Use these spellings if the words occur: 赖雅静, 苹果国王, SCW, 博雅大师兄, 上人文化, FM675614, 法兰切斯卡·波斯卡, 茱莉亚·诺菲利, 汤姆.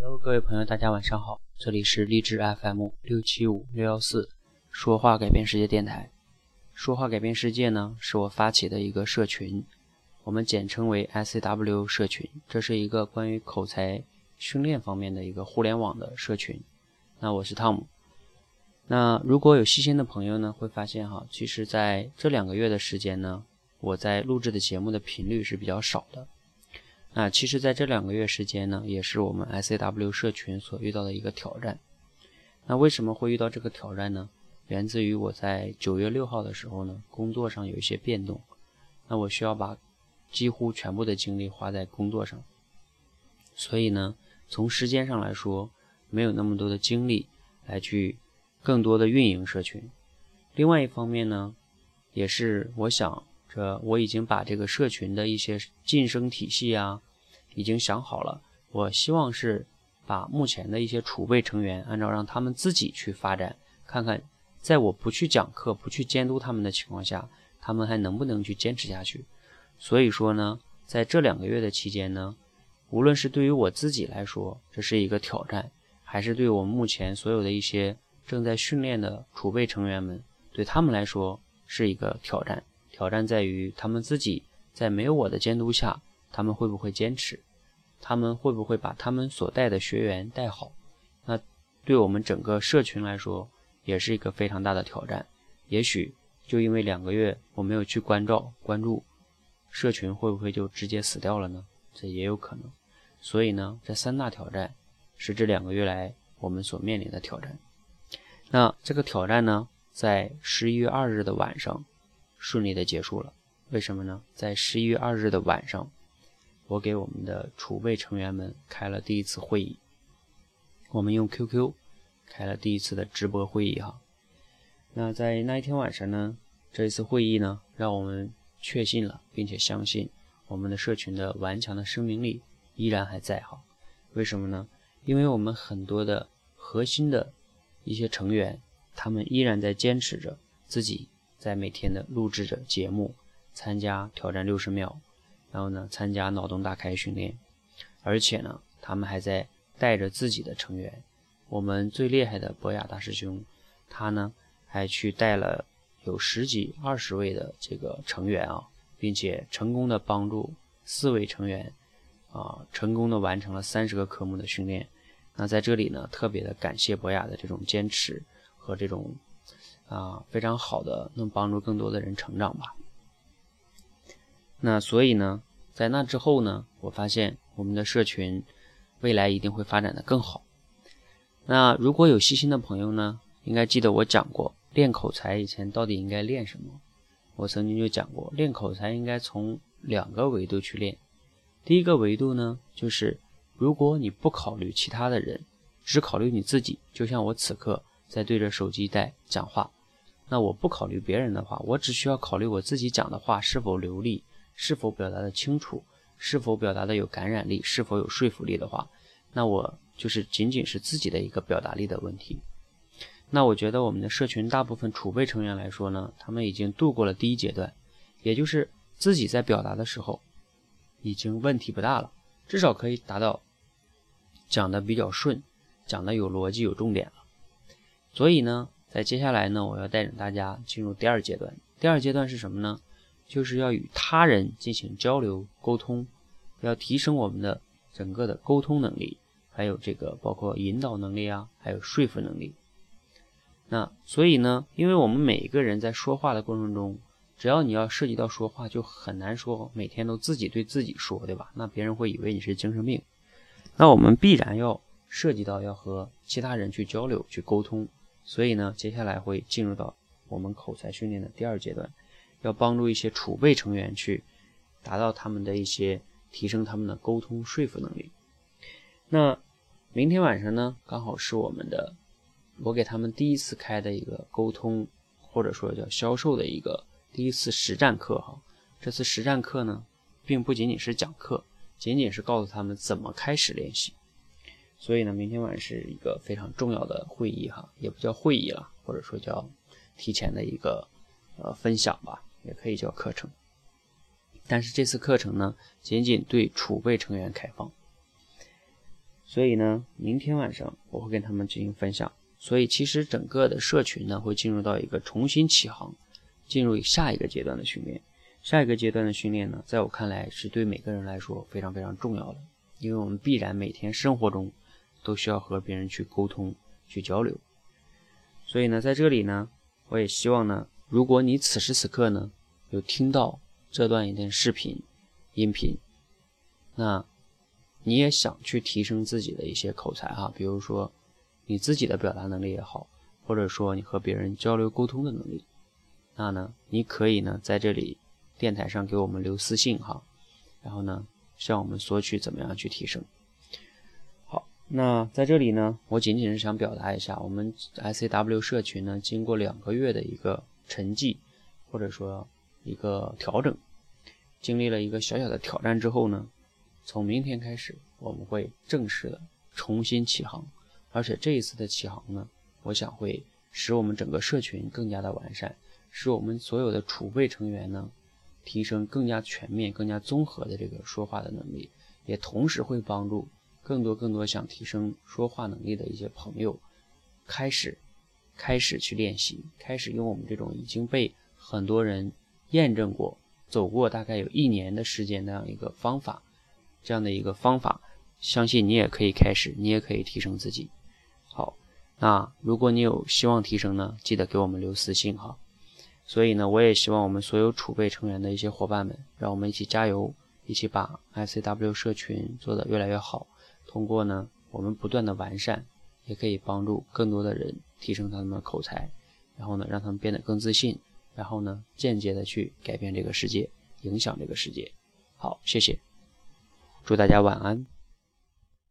Hello， 各位朋友，大家晚上好，这里是励志 FM675614 说话改变世界电台。说话改变世界呢，是我发起的一个社群，我们简称为 SCW 社群，这是一个关于口才训练方面的一个互联网的社群。那我是汤姆。那如果有细心的朋友呢，会发现哈，其实在这2个月的时间呢，我在录制的节目的频率是比较少的。那其实在这2个月时间呢，也是我们 SCW 社群所遇到的一个挑战。那为什么会遇到这个挑战呢？源自于我在9月6号的时候呢，工作上有一些变动，那我需要把几乎全部的精力花在工作上，所以呢，从时间上来说，没有那么多的精力来去更多的运营社群。另外一方面呢，也是我想这我已经把这个社群的一些晋升体系啊已经想好了，我希望是把目前的一些储备成员按照让他们自己去发展，看看在我不去讲课不去监督他们的情况下，他们还能不能去坚持下去。所以说呢，在这2个月的期间呢，无论是对于我自己来说这是一个挑战，还是对我目前所有的一些正在训练的储备成员们，对他们来说是一个挑战。挑战在于他们自己在没有我的监督下，他们会不会坚持，他们会不会把他们所带的学员带好，那对我们整个社群来说也是一个非常大的挑战。也许就因为2个月我没有去关注社群，会不会就直接死掉了呢？这也有可能。所以呢，这3大挑战是这2个月来我们所面临的挑战。那这个挑战呢，在11月2日的晚上顺利的结束了。为什么呢？在11月2日的晚上，我给我们的储备成员们开了第一次会议，我们用 QQ 开了第一次的直播会议哈。那在那一天晚上呢，这一次会议呢，让我们确信了并且相信我们的社群的顽强的生命力依然还在哈。为什么呢？因为我们很多的核心的一些成员，他们依然在坚持着自己在每天的录制着节目，参加挑战60秒，然后呢参加脑洞大开训练，而且呢他们还在带着自己的成员。我们最厉害的博雅大师兄，他呢还去带了有10几20位的这个成员啊，并且成功的帮助4位成员啊，成功的完成了30个科目的训练。那在这里呢，特别的感谢博雅的这种坚持和这种非常好的能帮助更多的人成长吧。那所以呢，在那之后呢，我发现我们的社群未来一定会发展的更好。那如果有细心的朋友呢，应该记得我讲过练口才以前到底应该练什么。我曾经就讲过，练口才应该从2个维度去练。第一个维度呢，就是如果你不考虑其他的人，只考虑你自己，就像我此刻在对着手机带讲话，那我不考虑别人的话，我只需要考虑我自己讲的话是否流利，是否表达的清楚，是否表达的有感染力，是否有说服力的话，那我就是仅仅是自己的一个表达力的问题。那我觉得我们的社群大部分储备成员来说呢，他们已经度过了第一阶段，也就是自己在表达的时候已经问题不大了，至少可以达到讲的比较顺，讲的有逻辑有重点了。所以呢，在接下来呢，我要带领大家进入第二阶段。第二阶段是什么呢？就是要与他人进行交流沟通，要提升我们的整个的沟通能力，还有这个包括引导能力啊，还有说服能力。那所以呢，因为我们每一个人在说话的过程中，只要你要涉及到说话，就很难说每天都自己对自己说，对吧？那别人会以为你是精神病。那我们必然要涉及到要和其他人去交流去沟通。所以呢，接下来会进入到我们口才训练的第二阶段，要帮助一些储备成员去达到他们的一些提升他们的沟通说服能力。那明天晚上呢，刚好是我们的我给他们第一次开的一个沟通或者说叫销售的一个第一次实战课哈。这次实战课呢，并不仅仅是讲课，仅仅是告诉他们怎么开始练习。所以呢，明天晚是一个非常重要的会议哈，也不叫会议了，或者说叫提前的一个分享吧，也可以叫课程。但是这次课程呢，仅仅对储备成员开放。所以呢，明天晚上我会跟他们进行分享。所以其实整个的社群呢，会进入到一个重新起航，进入下一个阶段的训练。下一个阶段的训练呢，在我看来是对每个人来说非常非常重要的，因为我们必然每天生活中都需要和别人去沟通、去交流。所以呢，在这里呢，我也希望呢，如果你此时此刻呢有听到这段一段视频、音频，那你也想去提升自己的一些口才啊，比如说你自己的表达能力也好，或者说你和别人交流沟通的能力，那呢，你可以呢在这里电台上给我们留私信哈，然后呢向我们索取怎么样去提升。好，那在这里呢，我仅仅是想表达一下，我们 SCW 社群呢经过2个月的一个沉寂，或者说一个调整，经历了一个小小的挑战之后呢，从明天开始我们会正式的重新起航，而且这一次的起航呢，我想会使我们整个社群更加的完善，使我们所有的储备成员呢提升更加全面、更加综合的这个说话的能力，也同时会帮助更多想提升说话能力的一些朋友开始去练习，开始用我们这种已经被很多人验证过、走过大概有1年的时间那样一个方法，相信你也可以开始，你也可以提升自己。好，那如果你有希望提升呢，记得给我们留私信哈。所以呢，我也希望我们所有储备成员的一些伙伴们，让我们一起加油，一起把 SCW 社群做得越来越好。通过呢，我们不断的完善，也可以帮助更多的人提升他们的口才，然后呢，让他们变得更自信，然后呢，间接的去改变这个世界，影响这个世界。好，谢谢，祝大家晚安。